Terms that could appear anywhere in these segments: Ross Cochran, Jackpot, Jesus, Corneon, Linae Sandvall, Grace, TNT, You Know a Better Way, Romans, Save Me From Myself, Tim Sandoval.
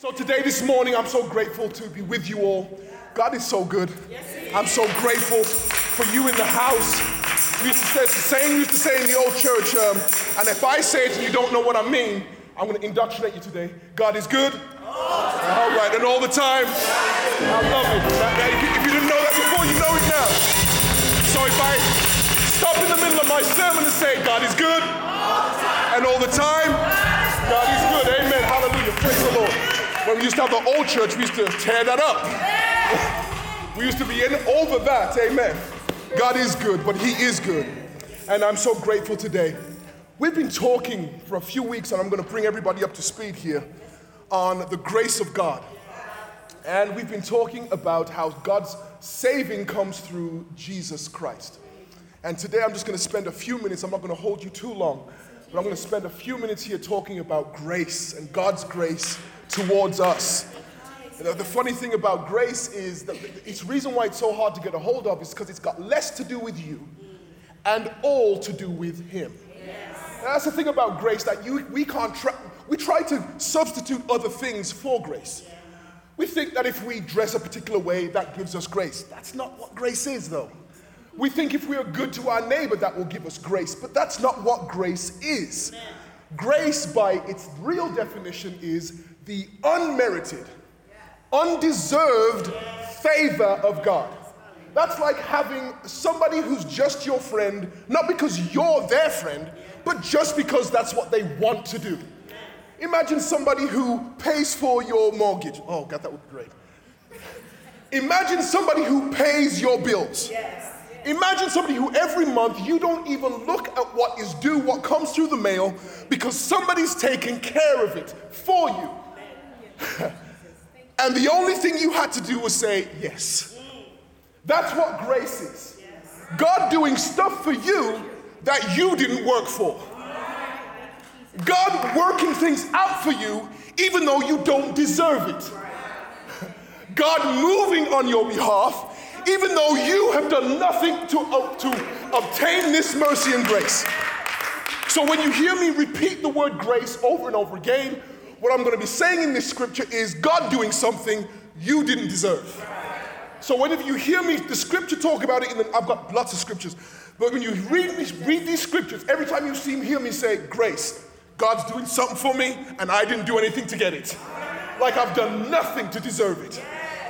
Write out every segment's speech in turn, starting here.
So today, this morning, I'm so grateful to be with you all. God is so good. I'm so grateful for you in the house. We used to say in the old church, and if I say it and you don't know what I mean, I'm going to indoctrinate you today. God is good. All right, and all the time. I love it. If you didn't know that before, you know it now. So if I stop in the middle of my sermon and say, God is good. And all the time. God is good. Amen. Hallelujah. Praise the Lord. When we used to have the old church, we used to tear that up. We used to be in over that, amen. God is good, but he is good. And I'm so grateful today. We've been talking for a few weeks, and I'm going to bring everybody up to speed here, on the grace of God. And we've been talking about how God's saving comes through Jesus Christ. And today I'm just going to spend a few minutes, I'm not going to hold you too long, but I'm going to spend a few minutes here talking about grace and God's grace towards us. The funny thing about grace is that it's reason why it's so hard to get a hold of is because it's got less to do with you and all to do with him. Yes. That's the thing about grace, that we try to substitute other things for grace. We think that if we dress a particular way, that gives us grace. That's not what grace is, though. We think if we are good to our neighbor, that will give us grace, but that's not what grace is. Amen. Grace, by its real definition, is the unmerited, undeserved favor of God. That's like having somebody who's just your friend, not because you're their friend, but just because that's what they want to do. Imagine somebody who pays for your mortgage. Oh, God, that would be great. Imagine somebody who pays your bills. Imagine somebody who every month you don't even look at what is due, what comes through the mail, because somebody's taking care of it for you. And the only thing you had to do was say yes. That's what grace is. God doing stuff for you that you didn't work for. God working things out for you even though you don't deserve it. God moving on your behalf even though you have done nothing to obtain this mercy and grace. So when you hear me repeat the word grace over and over again, what I'm going to be saying in this scripture is God doing something you didn't deserve. So whenever you hear me, the scripture talk about it, and I've got lots of scriptures, but when you read these scriptures, every time you hear me say, grace, God's doing something for me, and I didn't do anything to get it. Like I've done nothing to deserve it.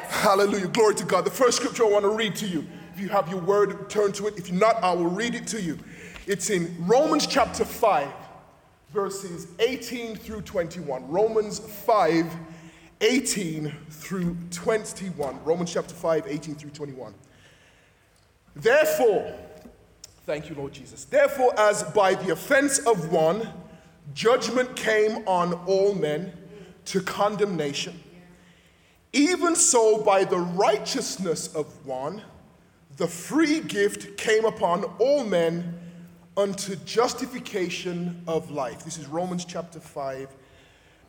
Hallelujah, glory to God. The first scripture I want to read to you, if you have your word, turn to it. If not, I will read it to you. It's in Romans chapter 5. Verses 18 through 21. Romans 5, 18 through 21. Romans chapter 5, 18 through 21. Therefore, thank you, Lord Jesus. Therefore, as by the offense of one, judgment came on all men to condemnation, even so by the righteousness of one, the free gift came upon all men unto justification of life. This is Romans chapter 5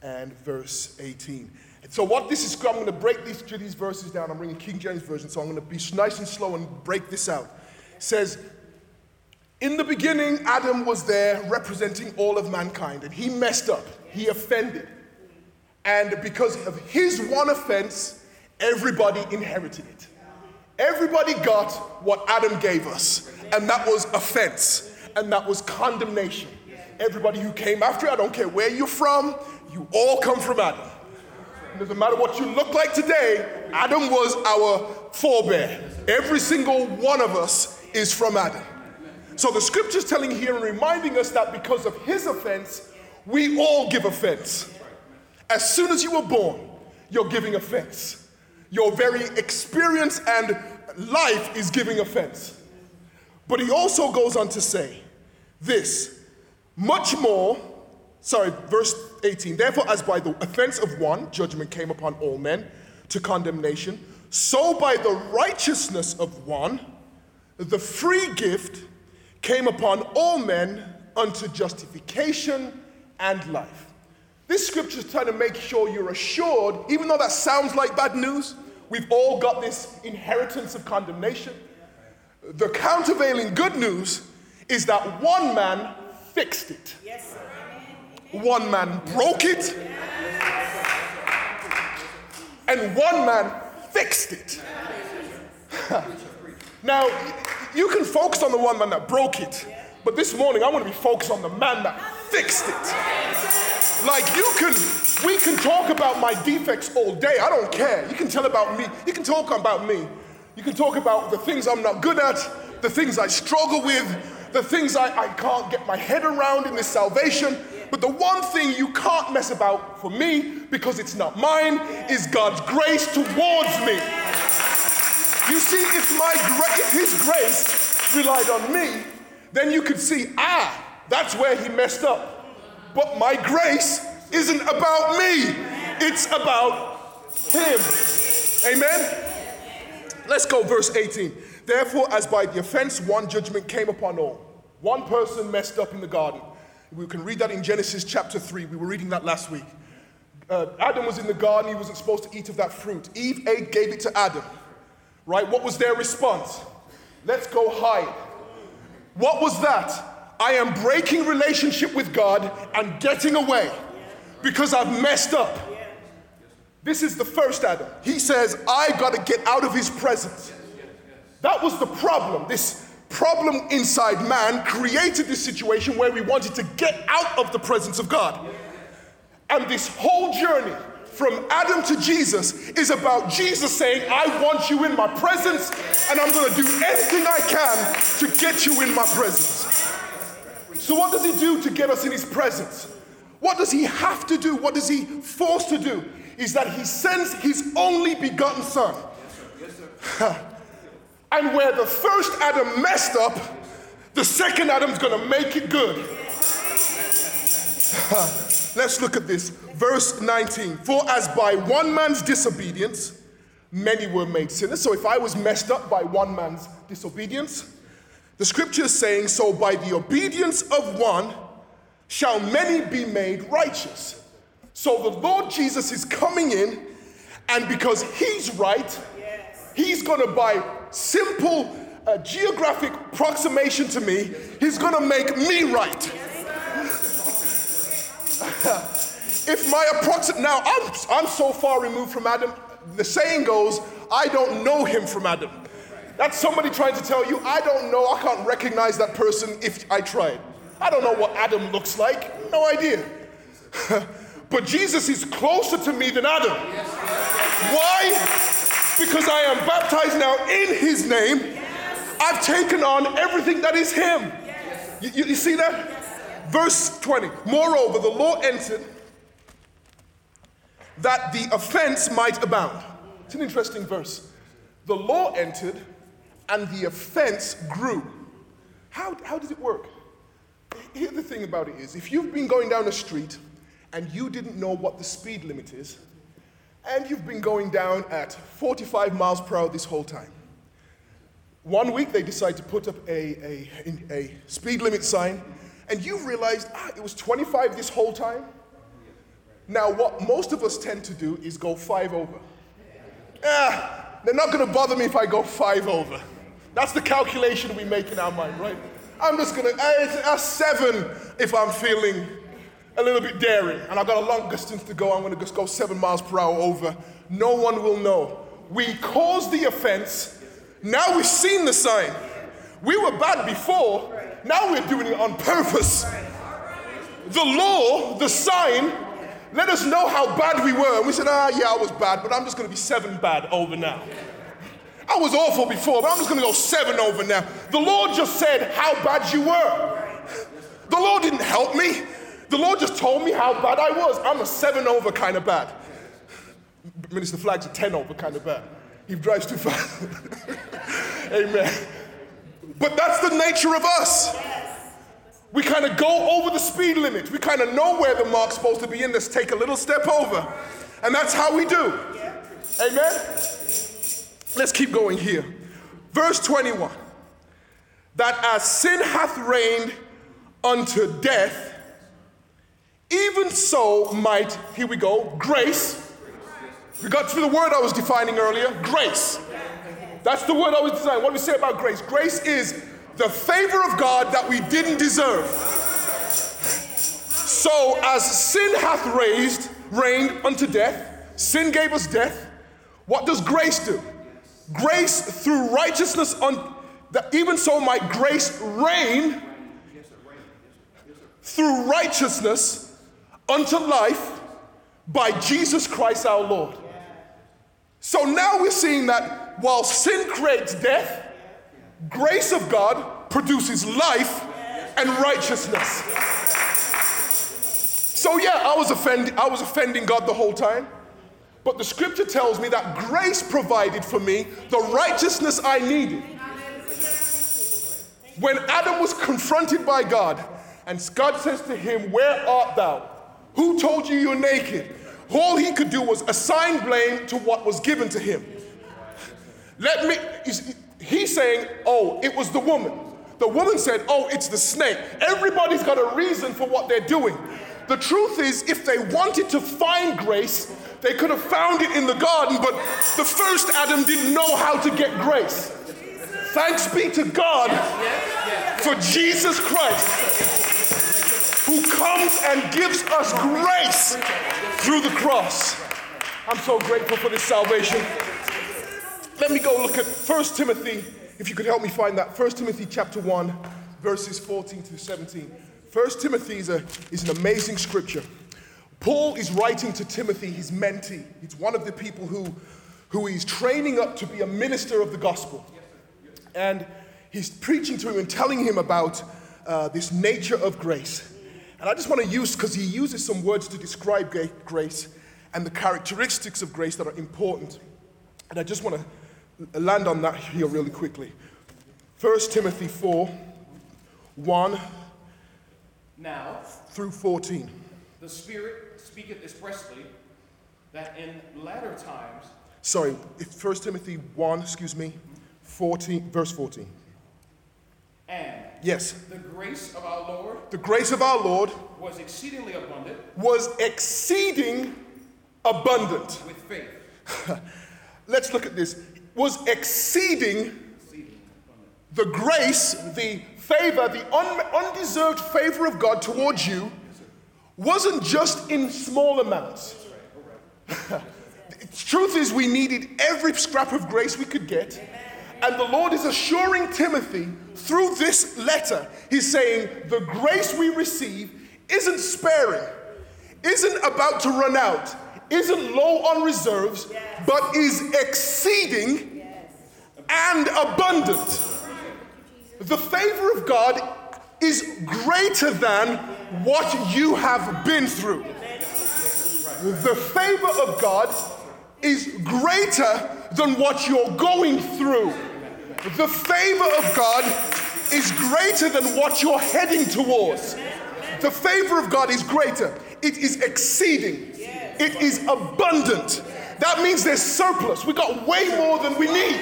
and verse 18. So what this is, I'm going to break these verses down. I'm reading King James Version, so I'm going to be nice and slow and break this out. It says, in the beginning, Adam was there representing all of mankind, and he messed up. He offended. And because of his one offense, everybody inherited it. Everybody got what Adam gave us, and that was offense. And that was condemnation. Everybody who came after it, I don't care where you're from, you all come from Adam. It doesn't matter what you look like today, Adam was our forebear. Every single one of us is from Adam. So the scripture's telling here and reminding us that because of his offense, we all give offense. As soon as you were born, you're giving offense. Your very experience and life is giving offense. But he also goes on to say this, verse 18. Therefore, as by the offense of one, judgment came upon all men to condemnation, so by the righteousness of one, the free gift came upon all men unto justification and life. This scripture is trying to make sure you're assured, even though that sounds like bad news, we've all got this inheritance of condemnation. The countervailing good news is that one man fixed it. One man broke it. and one man fixed it. Now, you can focus on the one man that broke it, but this morning I want to be focused on the man that fixed it. Like we can talk about my defects all day. I don't care. You can tell about me. You can talk about me. You can talk about the things I'm not good at, the things I struggle with, the things I can't get my head around in this salvation. But the one thing you can't mess about for me, because it's not mine, is God's grace towards me. You see, if His grace relied on me, then you could see, that's where he messed up. But my grace isn't about me. It's about Him. Amen? Let's go, verse 18. Therefore, as by the offense, one judgment came upon all. One person messed up in the garden. We can read that in Genesis chapter 3. We were reading that last week. Adam was in the garden. He wasn't supposed to eat of that fruit. Eve ate, gave it to Adam. Right? What was their response? Let's go hide. What was that? I am breaking relationship with God and getting away because I've messed up. This is the first Adam. He says, I got to get out of his presence. That was the problem. This problem inside man created this situation where we wanted to get out of the presence of God. And this whole journey from Adam to Jesus is about Jesus saying, I want you in my presence, and I'm going to do anything I can to get you in my presence. So what does he do to get us in his presence? What does he have to do? What does he force to do? Is that he sends his only begotten son. And where the first Adam messed up, the second Adam's going to make it good. Let's look at this. Verse 19. For as by one man's disobedience, many were made sinners. So if I was messed up by one man's disobedience, the scripture is saying, so by the obedience of one shall many be made righteous. So the Lord Jesus is coming in, and because he's right, he's going to by simple geographic approximation to me, he's going to make me right. If my approximate, now I'm so far removed from Adam, the saying goes, I don't know him from Adam. That's somebody trying to tell you, I don't know, I can't recognize that person if I tried. I don't know what Adam looks like, no idea. But Jesus is closer to me than Adam. Why? Because I am baptized now in his name. Yes. I've taken on everything that is him. Yes. You see that? Yes. Verse 20. Moreover, the law entered that the offense might abound. It's an interesting verse. The law entered and the offense grew. How does it work? Here's the thing about it is, if you've been going down a street and you didn't know what the speed limit is, and you've been going down at 45 miles per hour this whole time. One week they decide to put up a speed limit sign, and you realize, it was 25 this whole time. Now what most of us tend to do is go 5 over. They're not going to bother me if I go 5 over. That's the calculation we make in our mind, right? I'm just going to, it's 7 if I'm feeling a little bit daring, and I've got a long distance to go. I'm going to just go 7 miles per hour over. No one will know. We caused the offense. Now we've seen the sign. We were bad before. Now we're doing it on purpose. The law, the sign, let us know how bad we were. And we said, I was bad, but I'm just going to be 7 bad over now. I was awful before, but I'm just going to go 7 over now. The law just said how bad you were. The law didn't help me. The Lord just told me how bad I was. I'm a 7 over kind of bad. Minister Flagg's a 10 over kind of bad. He drives too fast. Amen. But that's the nature of us. We kind of go over the speed limit. We kind of know where the mark's supposed to be in. Let's take a little step over. And that's how we do. Amen. Let's keep going here. Verse 21. That as sin hath reigned unto death, even so might, here we go, grace. We got to the word I was defining earlier, grace. That's the word I was defining. What do we say about grace? Grace is the favor of God that we didn't deserve. So as sin hath reigned unto death, sin gave us death, What does grace do? Grace through righteousness, that even so might grace reign through righteousness unto life by Jesus Christ our Lord. So now we're seeing that while sin creates death, grace of God produces life and righteousness. So I was offending God the whole time. But the scripture tells me that grace provided for me the righteousness I needed. When Adam was confronted by God, and God says to him, "Where art thou? Who told you you're naked?" All he could do was assign blame to what was given to him. He's saying, "Oh, it was the woman." The woman said, "Oh, it's the snake." Everybody's got a reason for what they're doing. The truth is, if they wanted to find grace, they could have found it in the garden, but the first Adam didn't know how to get grace. Thanks be to God for Jesus Christ, who comes and gives us grace through the cross. I'm so grateful for this salvation. Let me go look at 1 Timothy, if you could help me find that. 1 Timothy chapter 1, verses 14 to 17. 1 Timothy is an amazing scripture. Paul is writing to Timothy, his mentee. He's one of the people who he's training up to be a minister of the gospel. And he's preaching to him and telling him about this nature of grace. And I just want to because he uses some words to describe grace and the characteristics of grace that are important. And I just want to land on that here really quickly. 1 Timothy 4, 1. Now, through 14. The Spirit speaketh expressly that in latter times... 1 Timothy 1, 14, verse 14. And... Yes. The grace of our Lord... The grace of our Lord... Was exceedingly abundant... With faith. Let's look at this. Was exceeding the grace, the... favor, the undeserved favor of God towards you wasn't just in small amounts. The truth is, we needed every scrap of grace we could get. And the Lord is assuring Timothy through this letter, he's saying the grace we receive isn't sparing, isn't about to run out, isn't low on reserves, but is exceeding and abundant. The favor of God is greater than what you have been through. The favor of God is greater than what you're going through. The favor of God is greater than what you're heading towards. The favor of God is greater. It is exceeding. It is abundant. That means there's surplus. We got way more than we need.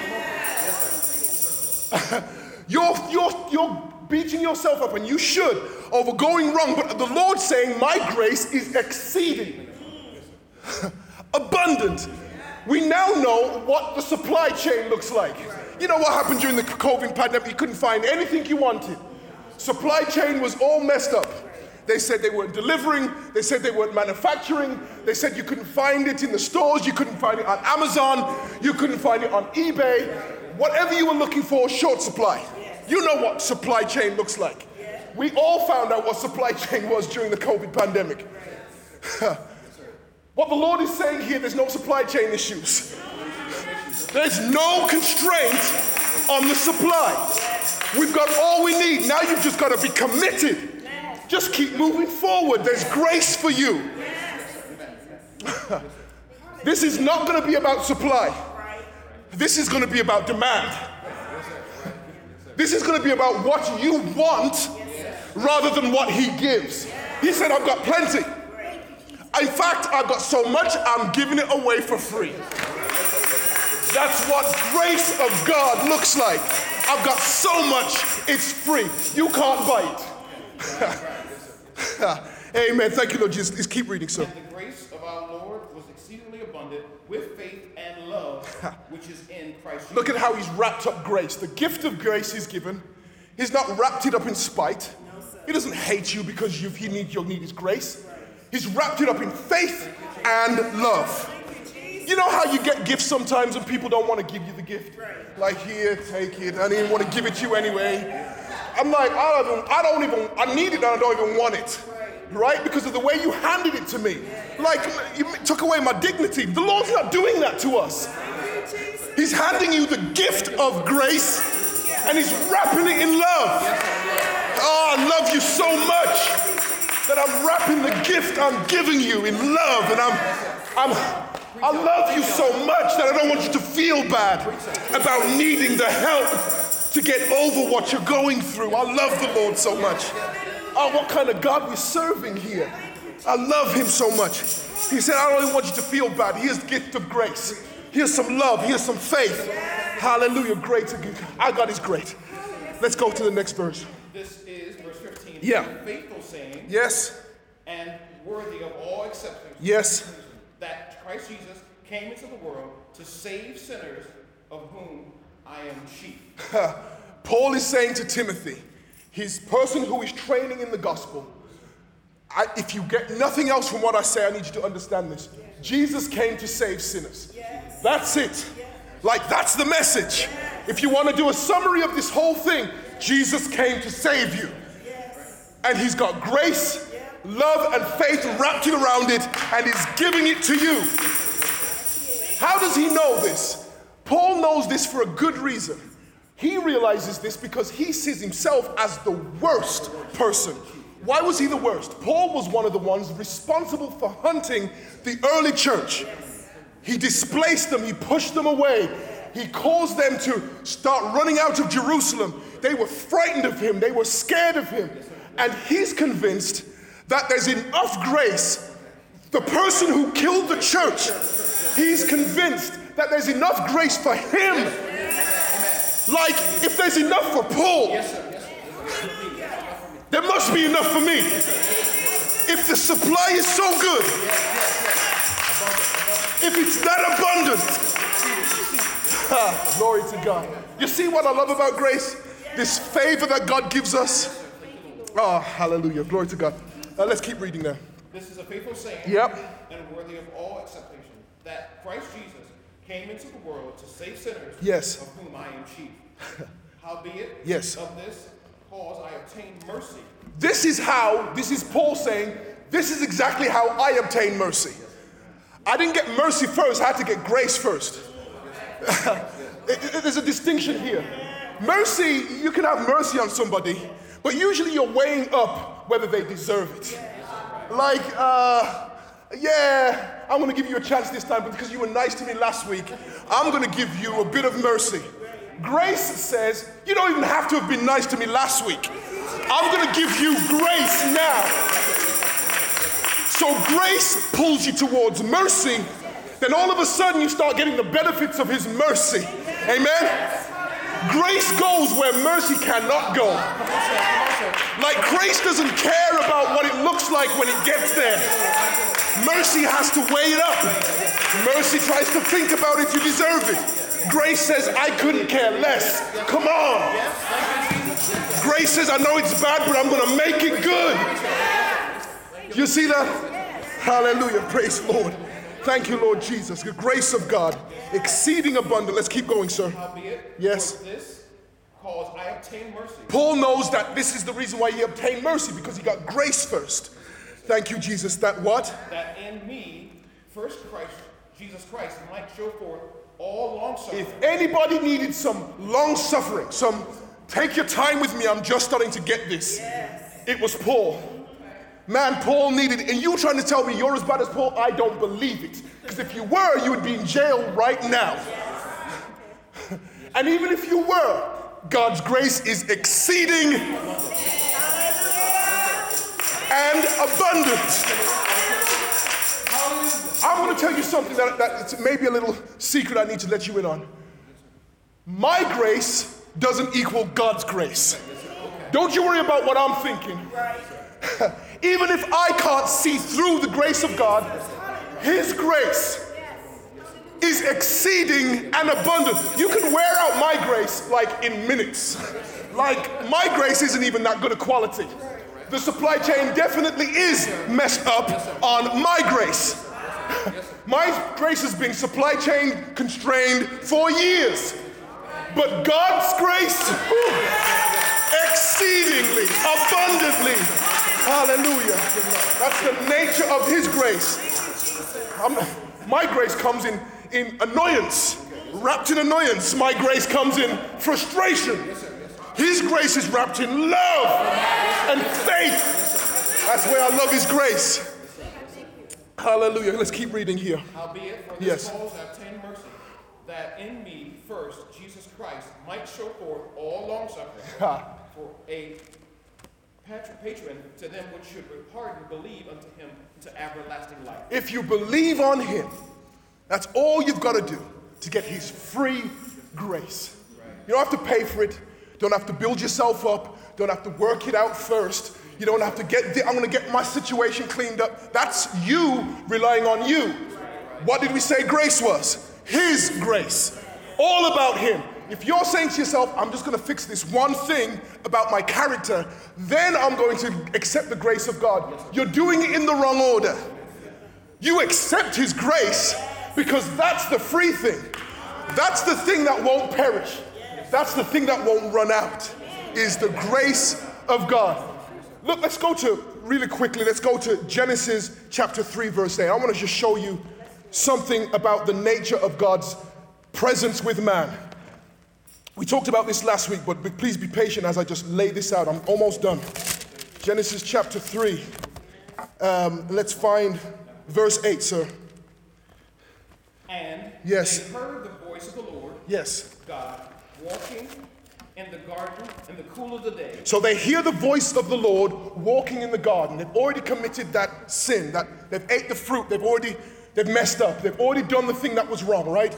You're beating yourself up, and you should, over going wrong. But the Lord's saying, my grace is exceeding. Abundant. We now know what the supply chain looks like. You know what happened during the COVID pandemic? You couldn't find anything you wanted. Supply chain was all messed up. They said they weren't delivering. They said they weren't manufacturing. They said you couldn't find it in the stores. You couldn't find it on Amazon. You couldn't find it on eBay. Whatever you were looking for, short supply. You know what supply chain looks like. We all found out what supply chain was during the COVID pandemic. What the Lord is saying here, there's no supply chain issues. There's no constraint on the supply. We've got all we need. Now you've just got to be committed. Just keep moving forward. There's grace for you. This is not going to be about supply. This is going to be about demand. This is going to be about what you want rather than what he gives. He said, I've got plenty. In fact, I've got so much, I'm giving it away for free. That's what grace of God looks like. I've got so much, it's free. You can't buy it. Amen. Thank you, Lord Jesus. Let's keep reading, sir. And the grace of our Lord was exceedingly abundant with faith and love, which is in Christ Jesus. Look at how he's wrapped up grace. The gift of grace is given. He's not wrapped it up in spite. No, sir. He doesn't hate you because you'll need his grace. He's wrapped it up in faith and love. You know how why you get gifts sometimes and people don't want to give you the gift. Like, here, take it. I didn't want to give it to you anyway. I'm like, I don't even, I need it and I don't even want it. Right? Because of the way you handed it to me. Like, you took away my dignity. The Lord's not doing that to us. He's handing you the gift of grace and he's wrapping it in love. Oh, I love you so much that I'm wrapping the gift I'm giving you in love, and I love you so much that I don't want you to feel bad about needing the help to get over what you're going through. I love the Lord so much. Oh, what kind of God we're serving here. I love him so much. He said, I don't want you to feel bad. Here's the gift of grace. Here's some love. Here's some faith. Hallelujah. Great. Our God is great. Let's go to the next verse. This is verse 15. Yeah. Faithful saying. Yes. And worthy of all acceptance. Yes. That Christ Jesus came into the world to save sinners, of whom I am chief. Paul is saying to Timothy, his person who is training in the gospel, if you get nothing else from what I say, I need you to understand this. Yes. Jesus came to save sinners. Yes. That's it. Yes. Like, that's the message. Yes. If you want to do a summary of this whole thing, yes. Jesus came to save you. Yes. And he's got grace, love and faith wrapped around it, and is giving it to you. How does he know this? Paul knows this for a good reason. He realizes this because he sees himself as the worst person. Why was he the worst? Paul was one of the ones responsible for hunting the early church. He displaced them, he pushed them away. He caused them to start running out of Jerusalem. They were frightened of him, they were scared of him. And he's convinced that there's enough grace. The person who killed the church, he's convinced that there's enough grace for him. Like, if there's enough for Paul, there must be enough for me. If the supply is so good, if it's that abundant, glory to God. You see what I love about grace? This favor that God gives us. Oh, hallelujah, glory to God. Let's keep reading now. This is a faithful saying, and worthy of all acceptation, that Christ Jesus came into the world to save sinners, yes, of whom I am chief. Howbeit, yes, of this cause I obtained mercy. This is Paul saying, this is exactly how I obtained mercy. I didn't get mercy first, I had to get grace first. There's a distinction here. Mercy, you can have mercy on somebody, but usually you're weighing up whether they deserve it. Like, I'm gonna give you a chance this time, but because you were nice to me last week, I'm gonna give you a bit of mercy. Grace says, you don't even have to have been nice to me last week. I'm gonna give you grace now. So grace pulls you towards mercy, then all of a sudden you start getting the benefits of his mercy. Amen? Grace goes where mercy cannot go. Like, grace doesn't care about what it looks like when it gets there. Mercy has to weigh it up. Mercy tries to think about if you deserve it. Grace says, I couldn't care less. Come on. Grace says, I know it's bad, but I'm going to make it good. You see that? Hallelujah. Praise the Lord. Thank you, Lord Jesus. The grace of God, exceeding abundant. Let's keep going, sir. Yes. This cause I obtain mercy. Paul knows that this is the reason why he obtained mercy, because he got grace first. Thank you, Jesus. That what? That in me, first Christ, Jesus Christ, might show forth all long suffering. If anybody needed some long suffering, some take your time with me, I'm just starting to get this. Yes. It was Paul. Man, Paul needed it. And you trying to tell me you're as bad as Paul? I don't believe it. Because if you were, you would be in jail right now. Yes. And even if you were, God's grace is exceeding and abundant. I'm going to tell you something that it's maybe a little secret I need to let you in on. My grace doesn't equal God's grace. Don't you worry about what I'm thinking. Even if I can't see through the grace of God, his grace is exceeding and abundant. You can wear out my grace like in minutes. Like, my grace isn't even that good a quality. The supply chain definitely is messed up on my grace. My grace is being supply chain constrained for years. But God's grace, exceedingly, abundantly. Hallelujah. That's the nature of his grace. My grace comes in annoyance, wrapped in annoyance. My grace comes in frustration. His grace is wrapped in love and faith. That's where I love his grace. Hallelujah. Let's keep reading here. Albeit for this cause I obtained mercy, that in me first Jesus Christ might show forth all longsuffering for a patron to them which should pardon, believe unto him to everlasting life. If you believe on him, that's all you've got to do to get his free grace. You don't have to pay for it. Don't have to build yourself up. Don't have to work it out first. You don't have to I'm going to get my situation cleaned up. That's you relying on you. What did we say grace was? His grace. All about him. If you're saying to yourself, I'm just going to fix this one thing about my character, then I'm going to accept the grace of God. You're doing it in the wrong order. You accept his grace because that's the free thing. That's the thing that won't perish. That's the thing that won't run out, is the grace of God. Look, let's go to Genesis chapter 3, verse 8. I want to just show you something about the nature of God's presence with man. We talked about this last week, but please be patient as I just lay this out. I'm almost done. Genesis chapter 3. Let's find verse 8, sir. And they heard the voice of the Lord, God, walking in the garden in the cool of the day. So they hear the voice of the Lord walking in the garden. They've already committed that sin, that they've ate the fruit, they've messed up, they've already done the thing that was wrong, right?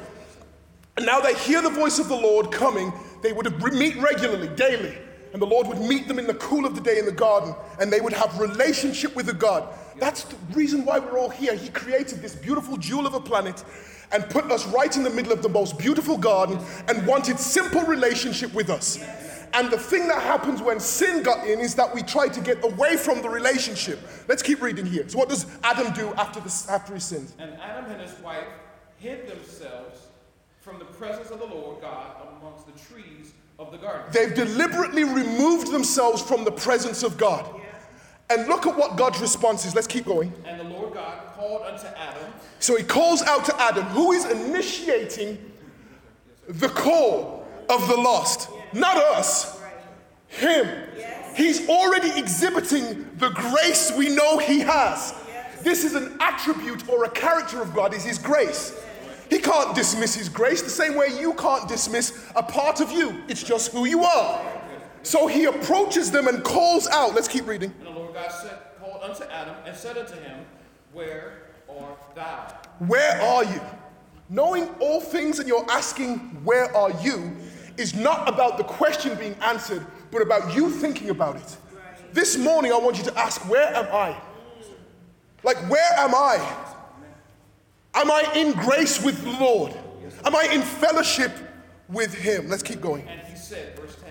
And now they hear the voice of the Lord coming. They would meet regularly, daily, and the Lord would meet them in the cool of the day in the garden, and they would have relationship with the God. That's the reason why we're all here. He created this beautiful jewel of a planet and put us right in the middle of the most beautiful garden and wanted simple relationship with us. And the thing that happens when sin got in is that we try to get away from the relationship. Let's keep reading here. So what does Adam do after he sins? And Adam and his wife hid themselves from the presence of the Lord God amongst the trees of the garden. They've deliberately removed themselves from the presence of God. And look at what God's response is. Let's keep going. And the Lord God called unto Adam. So he calls out to Adam, who is initiating the call of the lost. Not us. Him. He's already exhibiting the grace we know he has. This is an attribute or a character of God, is his grace. He can't dismiss his grace the same way you can't dismiss a part of you. It's just who you are. So he approaches them and calls out. Let's keep reading. And the Lord God called unto Adam and said unto him, Where art thou? Where are you? Knowing all things and you're asking, where are you, is not about the question being answered, but about you thinking about it. Right. This morning I want you to ask, where am I? Like, where am I? Am I in grace with the Lord? Am I in fellowship with him? Let's keep going. And he said, verse 10,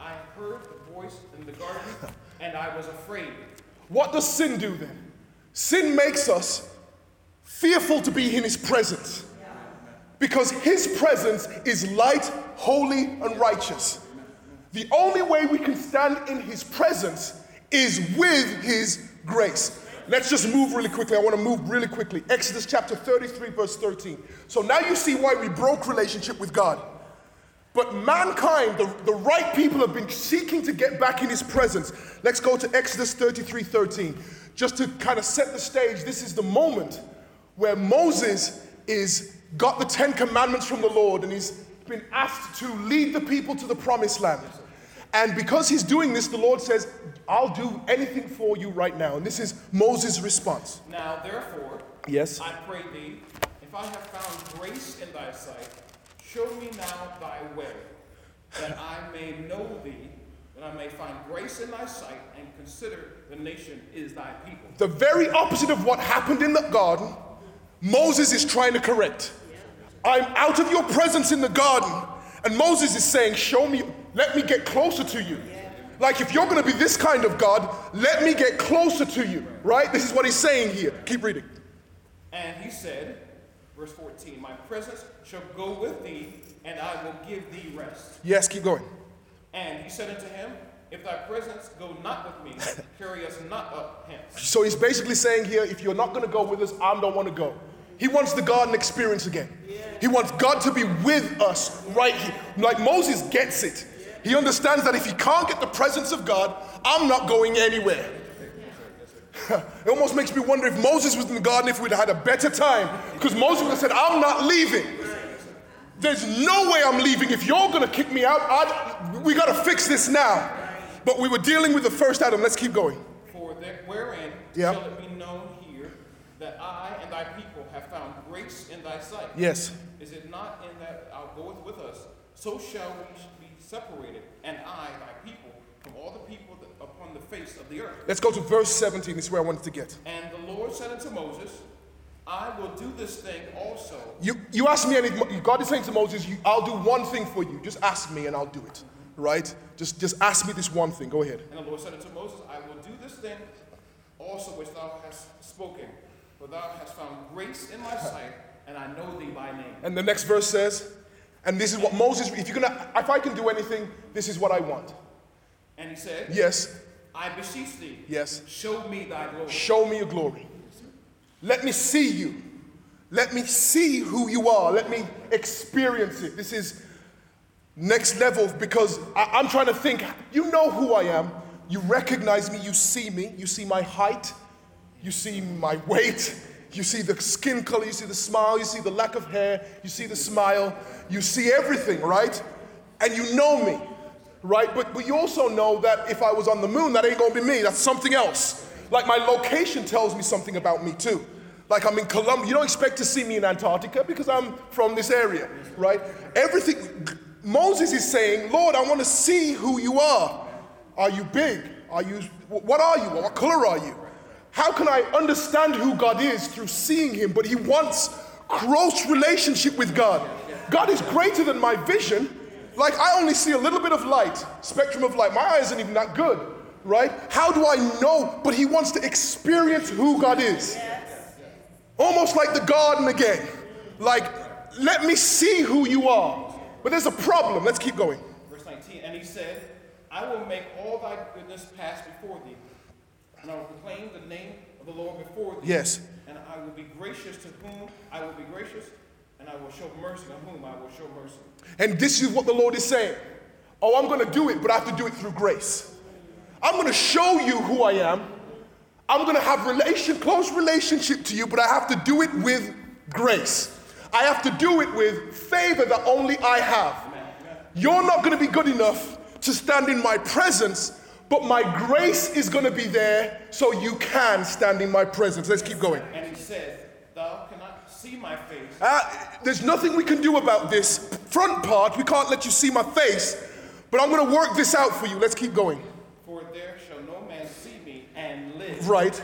I heard the voice in the garden, and I was afraid. What does sin do then? Sin makes us fearful to be in his presence. Because his presence is light, holy, and righteous. The only way we can stand in his presence is with his grace. Let's just move really quickly. I want to move really quickly. Exodus chapter 33, verse 13. So now you see why we broke relationship with God. But mankind, the right people, have been seeking to get back in his presence. Let's go to Exodus 33:13. Just to kind of set the stage, this is the moment where Moses got the 10 commandments from the Lord and he's been asked to lead the people to the promised land. And because he's doing this, the Lord says, I'll do anything for you right now. And this is Moses' response. Now, therefore, I pray thee, if I have found grace in thy sight, show me now thy way, that I may know thee, that I may find grace in thy sight, and consider the nation is thy people. The very opposite of what happened in the garden, Moses is trying to correct. I'm out of your presence in the garden, and Moses is saying, show me, let me get closer to you. Like, if you're going to be this kind of God, let me get closer to you, right? This is what he's saying here. Keep reading. And he said, Verse 14, my presence shall go with thee, and I will give thee rest. Yes, keep going. And he said unto him, if thy presence go not with me, carry us not up hence. So he's basically saying here, if you're not going to go with us, I don't want to go. He wants the garden experience again. Yeah. He wants God to be with us right here. Like Moses gets it. Yeah. He understands that if he can't get the presence of God, I'm not going anywhere. Yeah. It almost makes me wonder if Moses was in the garden, if we'd had a better time. Because Moses would have said, I'm not leaving. There's no way I'm leaving. If you're going to kick me out, we got to fix this now. But we were dealing with the first item. Let's keep going. For that wherein shall it be known here that I and thy people have found grace in thy sight. Yes. Is it not in that thou goest with us? So shall we be separated, and I, thy people, from all the people that upon the face of the earth. Let's go to verse 17. This is where I wanted to get. And the Lord said unto Moses, I will do this thing also. You ask me, and God is saying to Moses, I'll do one thing for you. Just ask me, and I'll do it. Right? Just ask me this one thing. Go ahead. And the Lord said unto Moses, I will do this thing also which thou hast spoken, for thou hast found grace in my sight, and I know thee by name. And the next verse says, and this is what Moses, if I can do anything, this is what I want. And he said, yes. I beseech thee. Yes. Show me thy glory. Show me your glory. Let me see you. Let me see who you are. Let me experience it. This is next level, because I'm trying to think, you know who I am, you recognize me, you see my height, you see my weight, you see the skin color, you see the smile, you see the lack of hair, you see the smile, you see everything, right? And you know me, right? But you also know that if I was on the moon, that ain't gonna be me, that's something else. Like my location tells me something about me too. Like I'm in Colombia, you don't expect to see me in Antarctica because I'm from this area, right? Everything. Moses is saying, Lord, I want to see who you are. Are you big? What are you? What color are you? How can I understand who God is through seeing him? But he wants close relationship with God. God is greater than my vision. Like I only see a little bit of light, spectrum of light. My eye isn't even that good, right? How do I know? But he wants to experience who God is. Almost like the garden again. Like, let me see who you are. But there's a problem. Let's keep going. Verse 19, and he said, I will make all thy goodness pass before thee, and I will proclaim the name of the Lord before thee. Yes. And I will be gracious to whom I will be gracious, and I will show mercy to whom I will show mercy. And this is what the Lord is saying. Oh, I'm going to do it, but I have to do it through grace. I'm going to show you who I am. I'm going to have close relationship to you, but I have to do it with grace. I have to do it with favor that only I have. You're not going to be good enough to stand in my presence, but my grace is going to be there so you can stand in my presence. Let's keep going. And he said, thou cannot see my face. There's nothing we can do about this front part. We can't let you see my face, but I'm going to work this out for you. Let's keep going. For there shall no man see me and live. Right.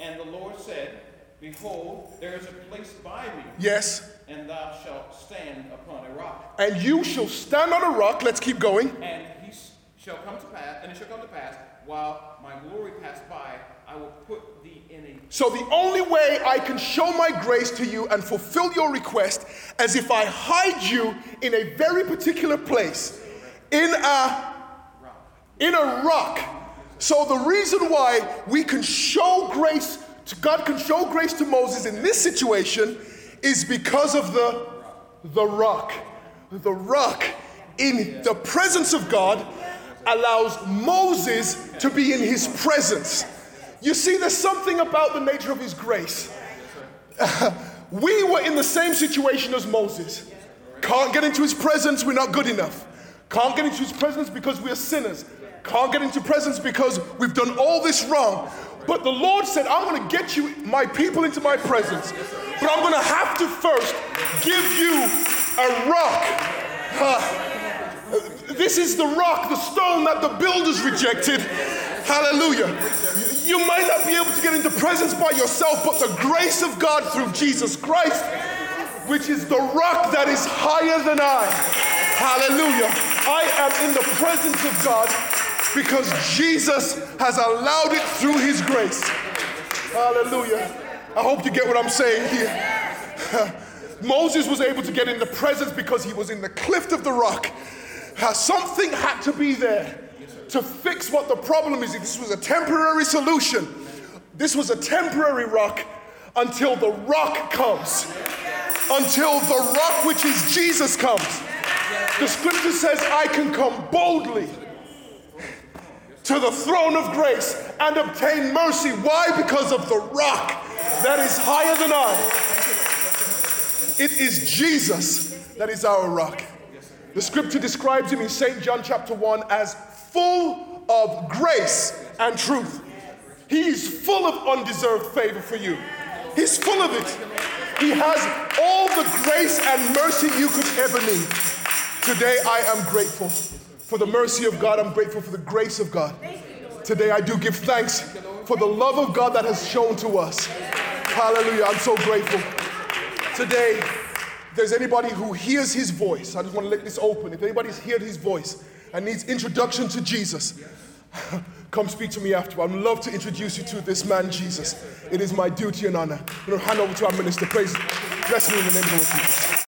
And the Lord said, behold, there is a place by me. Yes. And thou shalt stand upon a rock. And you shall stand on a rock. Let's keep going. And it shall come to pass, while my glory pass by, I will put thee in a... So the only way I can show my grace to you and fulfill your request is if I hide you in a very particular place. In a rock. So the reason why we can show grace... God can show grace to Moses in this situation is because of the rock. The rock in the presence of God allows Moses to be in his presence. You see, there's something about the nature of his grace. We were in the same situation as Moses. Can't get into his presence, we're not good enough. Can't get into his presence because we're sinners. Can't get into presence because we've done all this wrong. But the Lord said, I'm going to get you, my people, into my presence. But I'm going to have to first give you a rock. This is the rock, the stone that the builders rejected. Hallelujah. You might not be able to get into presence by yourself, but the grace of God through Jesus Christ, which is the rock that is higher than I. Hallelujah. I am in the presence of God, because Jesus has allowed it through his grace. Hallelujah. I hope you get what I'm saying here. Moses was able to get in the presence because he was in the cleft of the rock. Something had to be there to fix what the problem is. This was a temporary solution. This was a temporary rock until the rock comes. Until the rock, which is Jesus, comes. The scripture says, I can come boldly to the throne of grace and obtain mercy. Why? Because of the rock that is higher than I. It is Jesus that is our rock. The scripture describes him in St. John chapter 1 as full of grace and truth. He is full of undeserved favor for you. He's full of it. He has all the grace and mercy you could ever need. Today I am grateful for the mercy of God. I'm grateful for the grace of God. Today I do give thanks for the love of God that has shown to us. Hallelujah. I'm so grateful. Today, if there's anybody who hears his voice, I just want to let this open. If anybody's heard his voice and needs introduction to Jesus, come speak to me after. I'd love to introduce you to this man, Jesus. It is my duty and honor. Hand over to our minister. Praise. Bless me in the name of the Lord Jesus.